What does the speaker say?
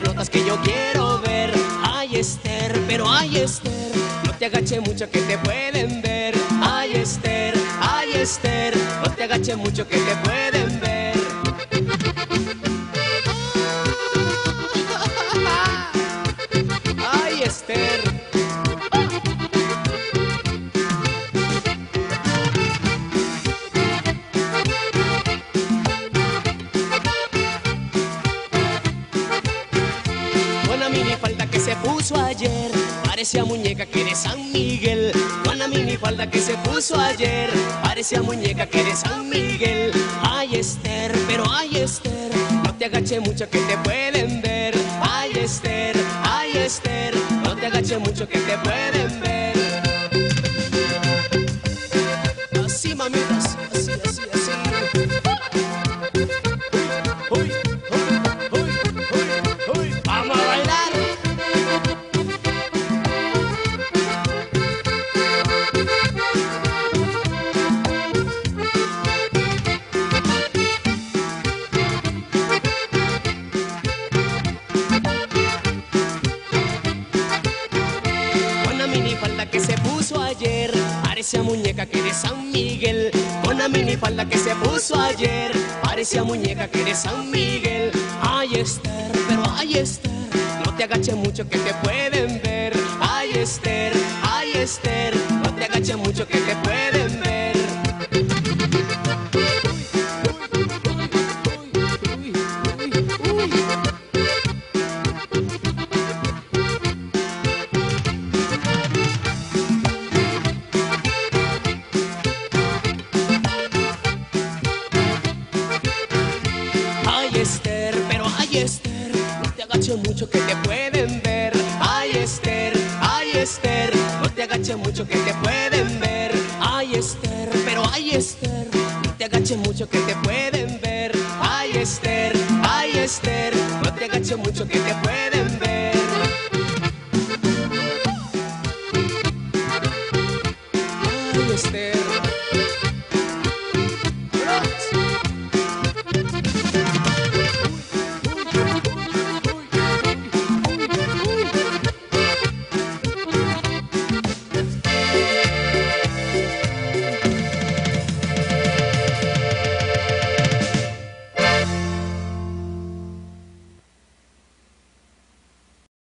piernotas que yo quiero ver. Ay, Esther, pero ay, Esther, no te agaches mucho que te pueden ver. Ay, Esther, no te agaches mucho que te pueden ver. Ayer parecía muñeca que de San Miguel, con la minifalda que se puso ayer, parecía muñeca que de San Miguel. Ay, Esther, pero ay, Esther, no te agaches mucho que te pueden ver. Ay, Esther, no te agaches mucho que te pueden ver. Así, mamitas, así, así, así. Uy, uy, uy, uy, uy. Vamos a bailar. Parecía muñeca que de San Miguel, con la minifalda que se puso ayer, parecía muñeca que de San Miguel. Ay, Esther, pero ay, Esther, no te agaches mucho que te pueden ver. Ay, Esther, no te agaches mucho que te pueden ver. Mucho que te pueden ver. Ay, Esther, no te agaches mucho que te pueden ver. Ay, Esther, pero ay, Esther, no te agaches mucho que te pueden ver. Ay, Esther, no te agaches mucho que te pueden ver.